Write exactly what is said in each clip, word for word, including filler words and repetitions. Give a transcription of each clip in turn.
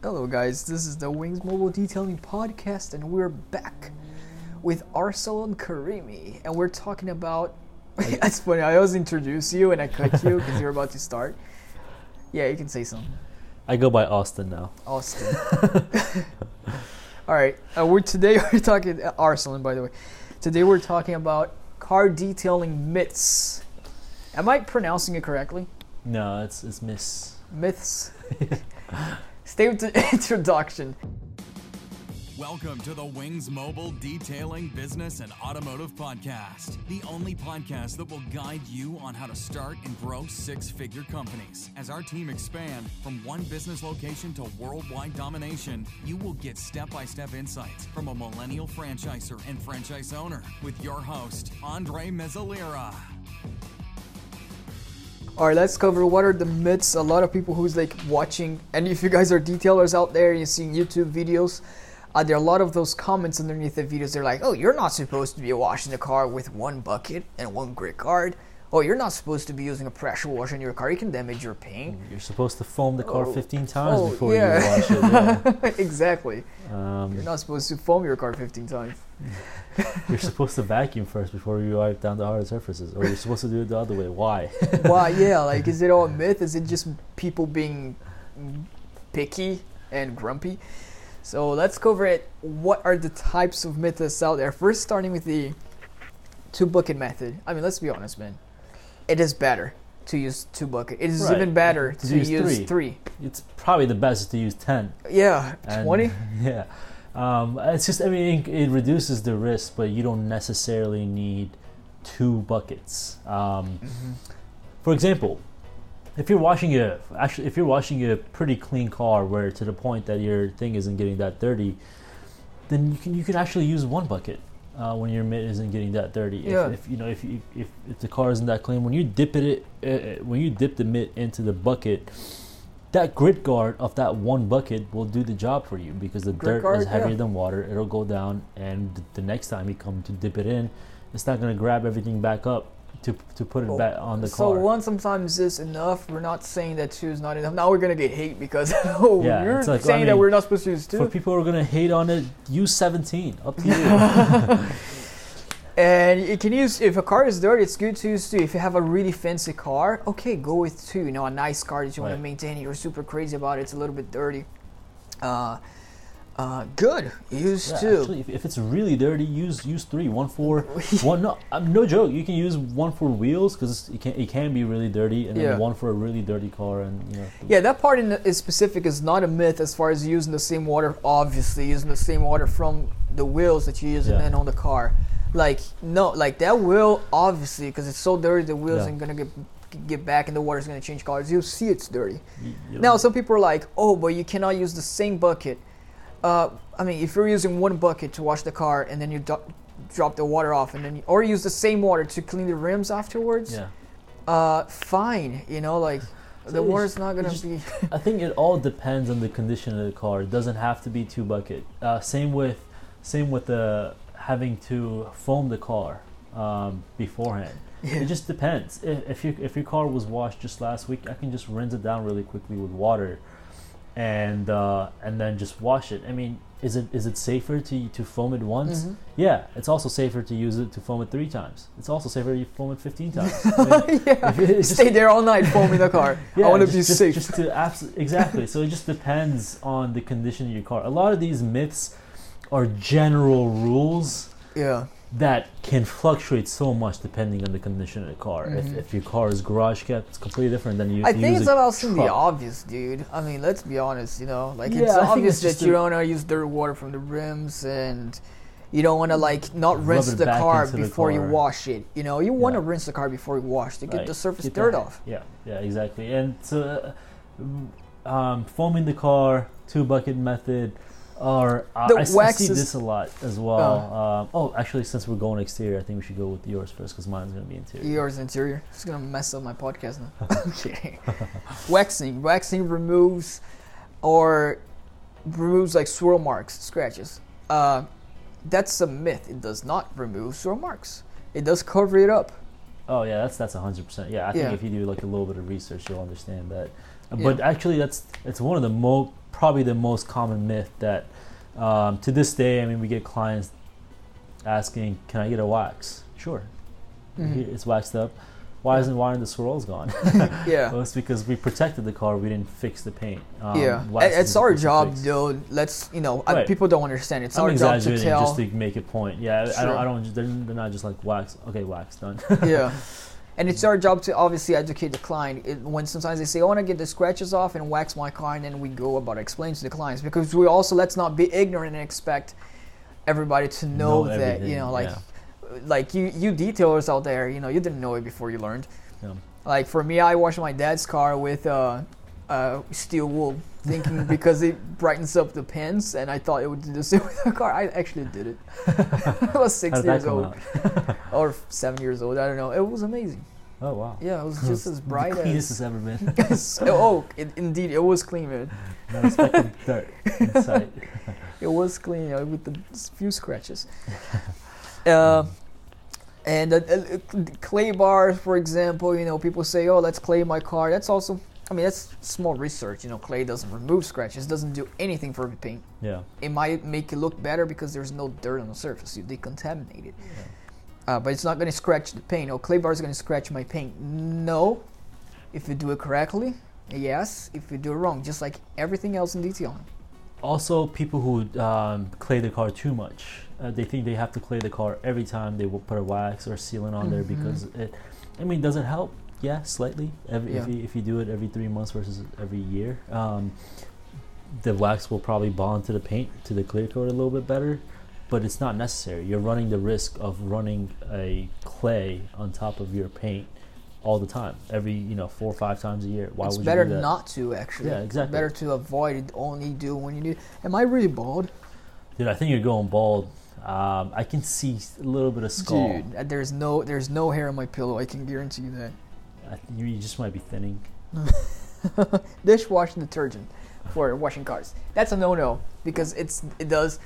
Hello guys, this is the Wings Mobile Detailing Podcast and we're back with Arsalan Karimi and we're talking about... That's funny, I always introduce you and I cut you because you're about to start. Yeah, you can say something. I go by Austin now. Austin. Alright, uh, we're today we're talking... Uh, Arsalan, by the way. Today we're talking about car detailing myths. Am I pronouncing it correctly? No, it's, it's myths. Myths. Stay with the introduction. Welcome to the Wings Mobile Detailing Business and Automotive Podcast, the only podcast that will guide you on how to start and grow six-figure companies. As our team expands from one business location to worldwide domination, you will get step-by-step insights from a millennial franchisor and franchise owner with your host, Andre Mezzalira. All right, let's cover what are the myths. A lot of people who's like watching, and if you guys are detailers out there and you're seeing YouTube videos, uh, there are a lot of those comments underneath the videos. They're like, oh, you're not supposed to be washing the car with one bucket and one grit guard. Oh, you're not supposed to be using a pressure washer in your car. It can damage your paint. You're supposed to foam the car oh, fifteen times oh, before yeah. you wash it. Yeah. Exactly. Um, you're not supposed to foam your car fifteen times. You're supposed to vacuum first before you wipe down the hard surfaces, or you're supposed to do it the other way. Why? Why? Yeah, like, is it all a myth? Is it just people being picky and grumpy? So let's cover it. What are the types of myths out there? First, starting with the two bucket method. I mean, let's be honest, man. It is better to use two buckets. It is right. even better to, to use, use three. three. It's probably the best to use ten. Yeah, and twenty. Yeah, um, it's just I mean it, it reduces the risk, but you don't necessarily need two buckets. Um, mm-hmm. For example, if you're washing a actually if you're washing a pretty clean car, where to the point that your thing isn't getting that dirty, then you can you can actually use one bucket. Uh, when your mitt isn't getting that dirty, if, yeah. if you know if, you, if if the car isn't that clean, when you dip it, it uh, when you dip the mitt into the bucket, that grit guard of that one bucket will do the job for you because the grit dirt guard, is heavier yeah. than water. It'll go down, and the next time you come to dip it in, it's not gonna grab everything back up to to put it well, back on the so car. So one sometimes is enough. We're not saying that two is not enough. Now we're gonna get hate because oh, yeah, you're like, saying I mean, that we're not supposed to use two. For people who are gonna hate on it, use seventeen. Up to you. And you can use if a car is dirty, it's good to use two. If you have a really fancy car, okay, go with two. You know, a nice car that you right. want to maintain. You're super crazy about it. It's a little bit dirty. Uh, Uh, good. Use yeah, two. Actually, if, if it's really dirty, use use three. One for one. No, um, no joke. You can use one for wheels because it can it can be really dirty, and yeah. then one for a really dirty car. And you know. Yeah, that part in the, is specific is not a myth as far as using the same water. Obviously, using the same water from the wheels that you use yeah. and then on the car. Like no, like that wheel obviously because it's so dirty, the wheels yeah. ain't gonna get. get back and the water's gonna change colors. You'll see it's dirty. Yep. Now some people are like, oh, but you cannot use the same bucket. Uh, I mean, if you're using one bucket to wash the car and then you do- drop the water off, and then you, or use the same water to clean the rims afterwards, yeah. uh, fine. You know, like so the water's just, not gonna just, be. I think it all depends on the condition of the car. It doesn't have to be two bucket. Uh, same with, same with the having to foam the car um, beforehand. Yeah. It just depends. If, if you if your car was washed just last week, I can just rinse it down really quickly with water. And uh, and then just wash it. I mean, is it is it safer to to foam it once? Mm-hmm. Yeah, it's also safer to use it to foam it three times. It's also safer to foam it fifteen times. I mean, yeah, it, just, stay there all night foaming the car. Yeah, I want to be just, safe. Just to abs- exactly. So it just depends on the condition of your car. A lot of these myths are general rules. Yeah. That can fluctuate so much depending on the condition of the car. Mm-hmm. If, if your car is garage kept, it's completely different than you. I think use it's about seeing the obvious, dude. I mean, let's be honest. You know, like yeah, it's I obvious it's that you don't want to use dirt water from the rims, and you don't want to like not rinse the car before the car. you wash it. You know, you want to yeah. rinse the car before you wash to get right. the surface get dirt that. off. Yeah, yeah, exactly. And so, uh, um, foaming the car, two bucket method. Or uh, I see this a lot as well. Uh, um, oh, actually, since we're going exterior, I think we should go with yours first because mine's gonna be interior. Yours interior. It's gonna mess up my podcast now. I'm kidding. Waxing. Waxing removes or removes like swirl marks, scratches. Uh, that's a myth. It does not remove swirl marks. It does cover it up. Oh yeah, that's that's a hundred percent. Yeah, I think yeah. if you do like a little bit of research, you'll understand that. But yeah. actually, that's it's one of the most probably the most common myth that um, to this day, I mean, we get clients asking, can I get a wax? Sure. Mm-hmm. It's waxed up. Why isn't why are the swirls gone? Yeah. Well, it's because we protected the car. We didn't fix the paint. Um, yeah. It's our job, though. Let's, you know, right. I, people don't understand. It's I'm our job to tell. Just to make a point. Yeah. Sure. I don't, I don't, they're, they're not just like wax. Okay, wax, done. Yeah. And it's our job to obviously educate the client. It, when sometimes they say, I want to get the scratches off and wax my car, and then we go about explaining to the clients, because we also, let's not be ignorant and expect everybody to know, know that, you know, like, yeah. Like you, you detailers out there, you know, you didn't know it before you learned. Yeah. Like for me, I washed my dad's car with uh, uh, steel wool, thinking because it brightens up the pins, and I thought it would do the same with the car. I actually did it. I was six years old, or seven years old. I don't know. It was amazing. Oh wow! Yeah, it was just as bright as cleanest it's ever been. So, oh, it, indeed, it was clean, man. Not a speck of dirt inside. It was clean, you know, with a few scratches. Uh, and uh, uh, clay bars, for example, you know, people say, oh, let's clay my car. That's also, I mean, that's small research. You know, clay doesn't remove scratches, doesn't do anything for the paint. Yeah. It might make it look better because there's no dirt on the surface. You decontaminate it. Yeah. Uh, but it's not going to scratch the paint. Oh, clay bar is going to scratch my paint. No. If you do it correctly, yes. If you do it wrong, just like everything else in detailing. Also, people who um, clay their car too much, uh, they think they have to clay the car every time they will put a wax or sealant on mm-hmm. there, because it, I mean, does it help? Yeah, slightly. Every, yeah. If, you, if you do it every three months versus every year, um, the wax will probably bond to the paint, to the clear coat a little bit better, but it's not necessary. You're running the risk of running a clay on top of your paint all the time, every, you know, four or five times a year. Why it's would you do that? It's better not to, actually. Yeah, exactly. Better to avoid it, only do when you need. Am I really bald? Dude, I think you're going bald. Um, I can see a little bit of skull. Dude, there's no there's no hair on my pillow. I can guarantee you that. I th- you just might be thinning. Dishwashing detergent for washing cars. That's a no-no, because it's it does...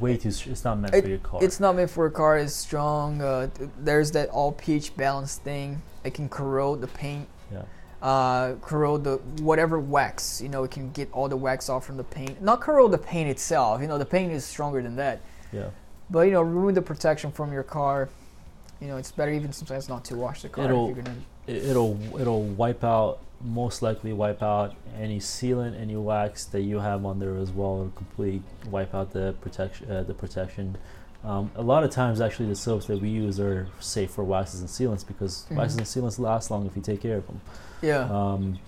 Way too. It's not meant it, for your car. It's not meant for a car. It's strong. Uh, there's that all pH balance thing. It can corrode the paint. Yeah. Uh, corrode the whatever wax. You know, it can get all the wax off from the paint. Not corrode the paint itself. You know, the paint is stronger than that. Yeah. But you know, ruin the protection from your car. You know, it's better even sometimes not to wash the car. It'll if you're gonna it'll it'll wipe out most likely wipe out any sealant, any wax that you have on there as well. It'll completely wipe out the protection. Uh, the protection. Um, a lot of times, actually, the soaps that we use are safe for waxes and sealants, because mm-hmm. waxes and sealants last long if you take care of them. Yeah. Um,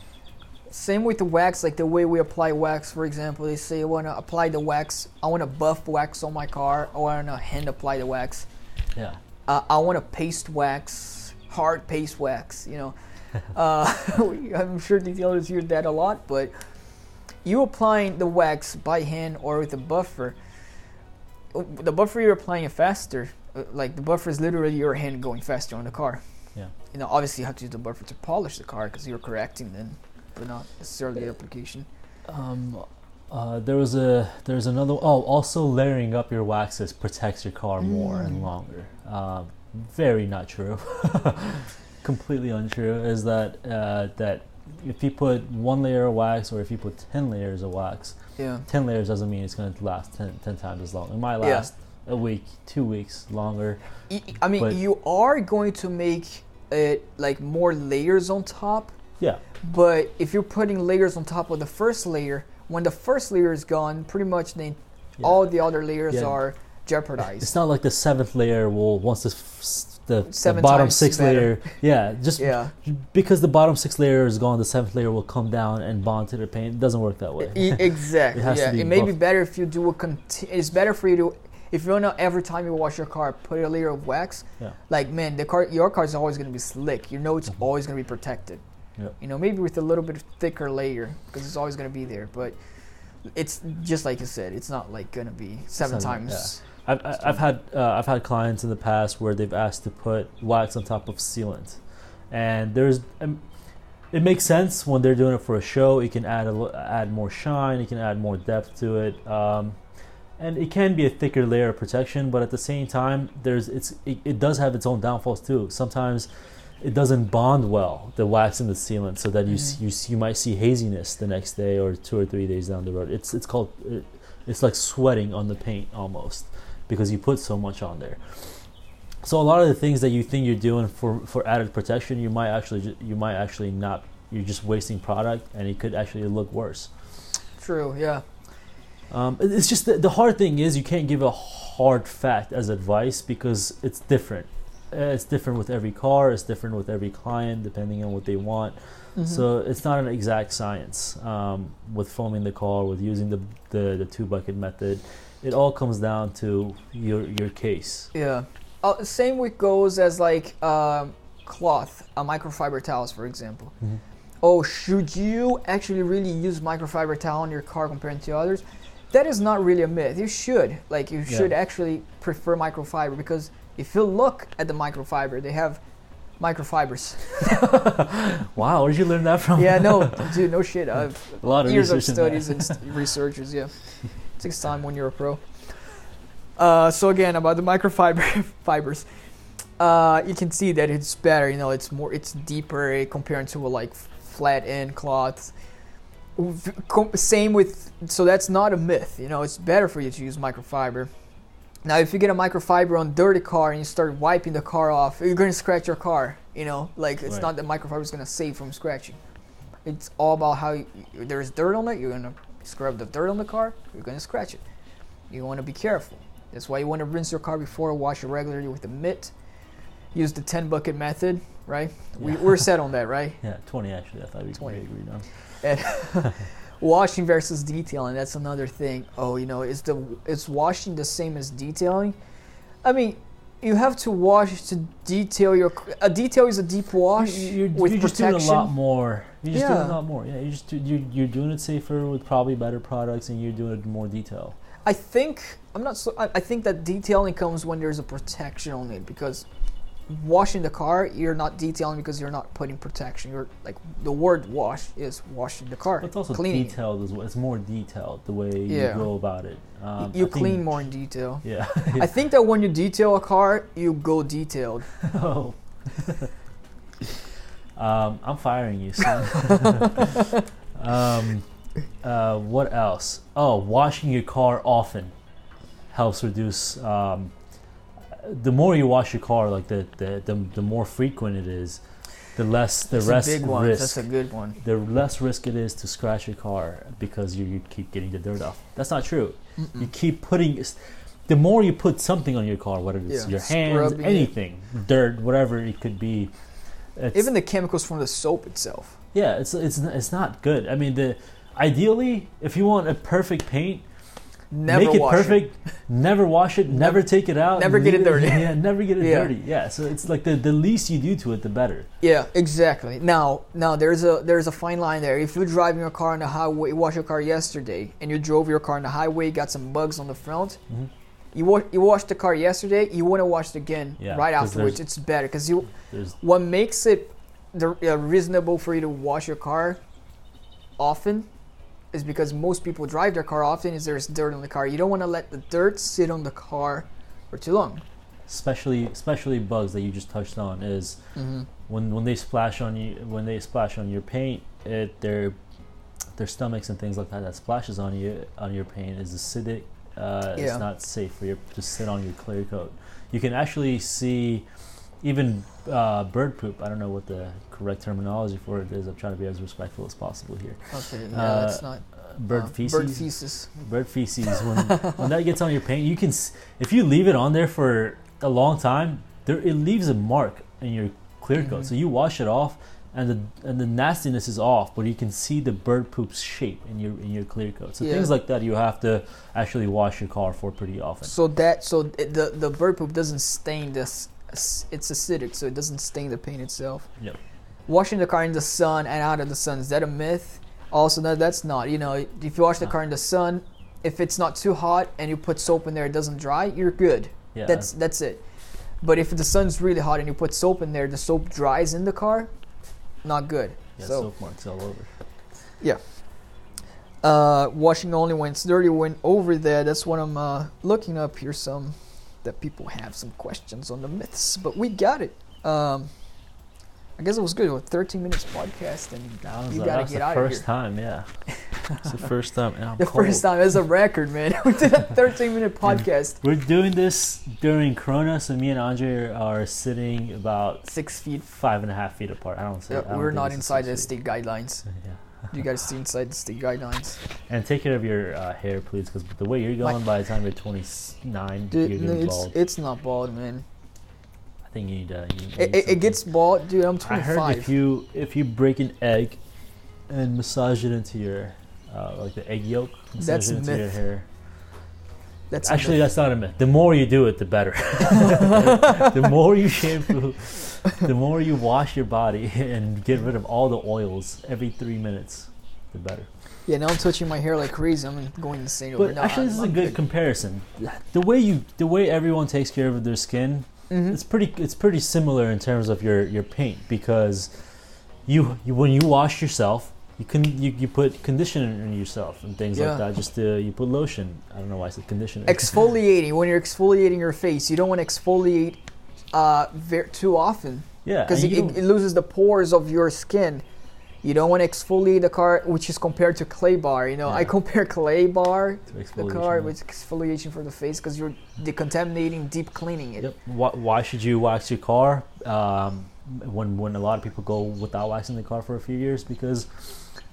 Same with the wax, like the way we apply wax, for example. They say, I want to apply the wax. I want to buff wax on my car, or I want to hand apply the wax. Yeah. Uh, I want to paste wax, hard paste wax. You know. uh, I'm sure detailers hear that a lot, but you applying the wax by hand or with a buffer, the buffer you're applying it faster. Like the buffer is literally your hand going faster on the car. Yeah. You know, obviously you have to use the buffer to polish the car because you're correcting them, but not necessarily the application. Um, uh, there was a there's another. Oh, also layering up your waxes protects your car more mm. and longer. Uh, very not true. Completely untrue is that uh, that if you put one layer of wax or if you put ten layers of wax, yeah. ten layers doesn't mean it's going to last ten, ten times as long. It might last yeah. a week, two weeks longer. I mean, but you are going to make it like more layers on top. Yeah. But if you're putting layers on top of the first layer, when the first layer is gone, pretty much then yeah. all the other layers yeah. are jeopardized. It's not like the seventh layer will once the f- The, the bottom sixth layer, yeah, just yeah. because the bottom sixth layer is gone, the seventh layer will come down and bond to the paint. It doesn't work that way. It, exactly. it yeah. It may buff- be better if you do a. Conti- it's better for you to, if you know, every time you wash your car, put a layer of wax. Yeah. Like man, the car, your car is always going to be slick. You know, it's mm-hmm. always going to be protected. Yep. You know, maybe with a little bit of thicker layer because it's always going to be there. But it's just like you said, it's not like going to be seven, seven times. Yeah. I've, I've had uh, I've had clients in the past where they've asked to put wax on top of sealant, and there's um, it makes sense when they're doing it for a show. It can add a, add more shine, it can add more depth to it, um, and it can be a thicker layer of protection. But at the same time, there's it's it, it does have its own downfalls too. Sometimes it doesn't bond well, the wax and the sealant, so that you mm. you you might see haziness the next day or two or three days down the road. It's it's called it's like sweating on the paint almost, because you put so much on there. So a lot of the things that you think you're doing for, for added protection, you might actually you might actually not. You're just wasting product, and it could actually look worse. True. Yeah. Um, it's just the, the hard thing is you can't give a hard fact as advice, because it's different. It's different with every car. It's different with every client, depending on what they want. Mm-hmm. So it's not an exact science. Um, with foaming the car, with using the, the the two bucket method, it all comes down to your your case. Yeah. Uh, same way goes as like um, cloth, uh, microfiber towels, for example. Mm-hmm. Oh, should you actually really use microfiber towel on your car compared to others? That is not really a myth. You should like you yeah. should actually prefer microfiber, because if you look at the microfiber, they have microfibers. Wow, where did you learn that from? Yeah, no, dude, no shit. I've a lot of years of studies and st- researches. Yeah, it takes time when you're a pro. Uh, so again, about the microfiber fibers, uh, you can see that it's better. You know, it's more, it's deeper compared to a, like flat end cloth. Same with, so that's not a myth. You know, it's better for you to use microfiber. Now, if you get a microfiber on dirty car and you start wiping the car off, you're gonna scratch your car. You know, like it's right. not that microfiber is gonna save from scratching. It's all about how you, there's dirt on it. You're gonna scrub the dirt on the car. You're gonna scratch it. You want to be careful. That's why you want to rinse your car before, wash it regularly with a mitt. Use the ten bucket method, right? We, yeah. We're set on that, right? Yeah, twenty actually. I thought we twenty agreed on. And washing versus detailing, that's another thing. Oh, you know, is the is washing the same as detailing? I mean, you have to wash to detail your. A detail is a deep wash you're, you're, with you're protection. You're just doing a lot more. You're just yeah. doing a lot more. Yeah, you're just do, you're, you're doing it safer with probably better products, and you're doing it more detail. I think I'm not so. I, I think that detailing comes when there's a protection on it, because washing the car, you're not detailing because you're not putting protection. You're like the word "wash" is washing the car. It's also cleaning. Detailed as well. It's more detailed the way yeah. you go about it. Um, you I clean think, more in detail. Yeah. yeah. I think that when you detail a car, you go detailed. Oh. um, I'm firing you, son. um, Uh, what else? Oh, washing your car often helps reduce. Um, the more you wash your car, like the the, the, the more frequent it is, the less the rest risk. That's a good one. The less risk it is to scratch your car, because you, you keep getting the dirt off. That's not true. Mm-mm. You keep putting. The more you put something on your car, whether it's yeah. your hands, Scrubbing anything, it. dirt, whatever it could be. Even the chemicals from the soap itself. Yeah, it's it's it's not good. I mean the. Ideally, if you want a perfect paint, never make it wash perfect. It. Never wash it. Never take it out. Never get it dirty. It, yeah, never get it yeah. dirty. Yeah. So it's like the, the least you do to it, the better. Yeah, exactly. Now, now there's a there's a fine line there. If you're driving your car on the highway, you wash your car yesterday, and you drove your car on the highway, got some bugs on the front. Mm-hmm. You wa- you washed the car yesterday. You want to wash it again yeah, right afterwards. It's better because you. What makes it the, uh, reasonable for you to wash your car often is because most people drive their car often is there's dirt on the car. You don't want to let the dirt sit on the car for too long. Especially especially bugs that you just touched on is mm-hmm. when when they splash on you when they splash on your paint, it their their stomachs and things like that that splashes on you on your paint is acidic. Uh, yeah. It's not safe for you to sit on your clear coat. You can actually see even uh, bird poop. I don't know what the correct terminology for it is. I'm trying to be as respectful as possible here. Okay, no, uh, that's not uh, bird uh, feces. Bird feces. Bird feces. When when that gets on your paint, you can s- if you leave it on there for a long time, there it leaves a mark in your clear coat. Mm-hmm. So you wash it off, and the and the nastiness is off, but you can see the bird poop's shape in your in your clear coat. So yeah. things like that, you have to actually wash your car for pretty often. So that so the the bird poop doesn't stain this. It's acidic, so it doesn't stain the paint itself. Yep. Washing the car in the sun and out of the sun, is that a myth? Also, no, that's not. You know, if you wash the car in the sun, if it's not too hot and you put soap in there, it doesn't dry, you're good. Yeah. That's that's it. But if the sun's really hot and you put soap in there, the soap dries in the car, not good. Yeah, so, soap marks all over. Yeah. Uh, washing only when it's dirty. When over there, that's what I'm uh, looking up here some... that people have some questions on the myths, but we got it. Um, I guess it was good. What, thirteen minutes podcast, and that was you a, gotta that get out of here. First time, yeah. It's the first time, and I'm the cold. First time. It's a record, man. We did a thirteen minute podcast. And we're doing this during Corona, so me and Andre are sitting about six feet, five and a half feet apart. I don't say. Yeah, I don't we're not inside the state guidelines. Yeah. You guys stay inside the state guidelines. And take care of your uh, hair, please, because the way you're going, my by the time you're twenty-nine, dude, you're no, bald. It's, it's not bald, man. I think you need to. You need it, it, it gets bald, dude. I'm twenty-five. I heard if you if you break an egg and massage it into your uh, like the egg yolk, massage that's it into myth. Your hair. That's actually that's not a myth. The more you do it, the better. The more you shampoo, the more you wash your body and get rid of all the oils every three minutes, the better. Yeah, now I'm touching my hair like crazy. I'm going insane over. But no, actually, this I'm is a good, good comparison. The way you, the way everyone takes care of their skin, mm-hmm. it's pretty, it's pretty similar in terms of your, your paint because you, you when you wash yourself. You can you, you put conditioner in yourself and things yeah. like that. Just uh, you put lotion. I don't know why I said conditioner. Exfoliating when you're exfoliating your face, you don't want to exfoliate uh, very, too often. Yeah, because it, it, it loses the pores of your skin. You don't want to exfoliate the car, which is compared to clay bar. You know, yeah. I compare clay bar to the car with exfoliation for the face because you're decontaminating, deep cleaning it. Yep. Why, why should you wax your car um, when when a lot of people go without waxing the car for a few years because.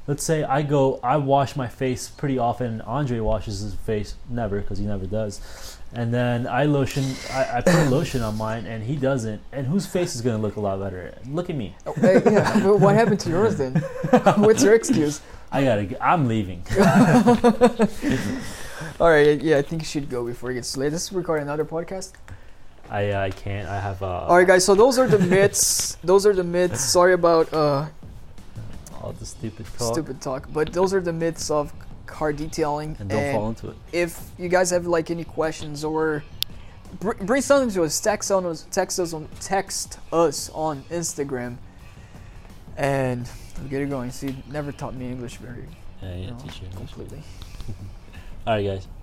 Let's say I go, I wash my face pretty often. Andre washes his face never because he never does. And then I lotion, I, I put lotion on mine and he doesn't. And whose face is going to look a lot better? Look at me. Okay, yeah. But what happened to yours then? What's your excuse? I gotta, I'm leaving. All right, yeah, I think you should go before it gets late. Let's record another podcast. I uh, I can't, I have. Uh, All right, guys, so those are the myths. Those are the myths. Sorry about. Uh, All the stupid talk. Stupid talk. But those are the myths of car detailing. And don't and fall into it. If you guys have like any questions or br- bring something to us, text on us, text us on text us on Instagram, and we'll get it going. See, never taught me English very. Yeah, yeah, you know, teach you English completely. All right, guys.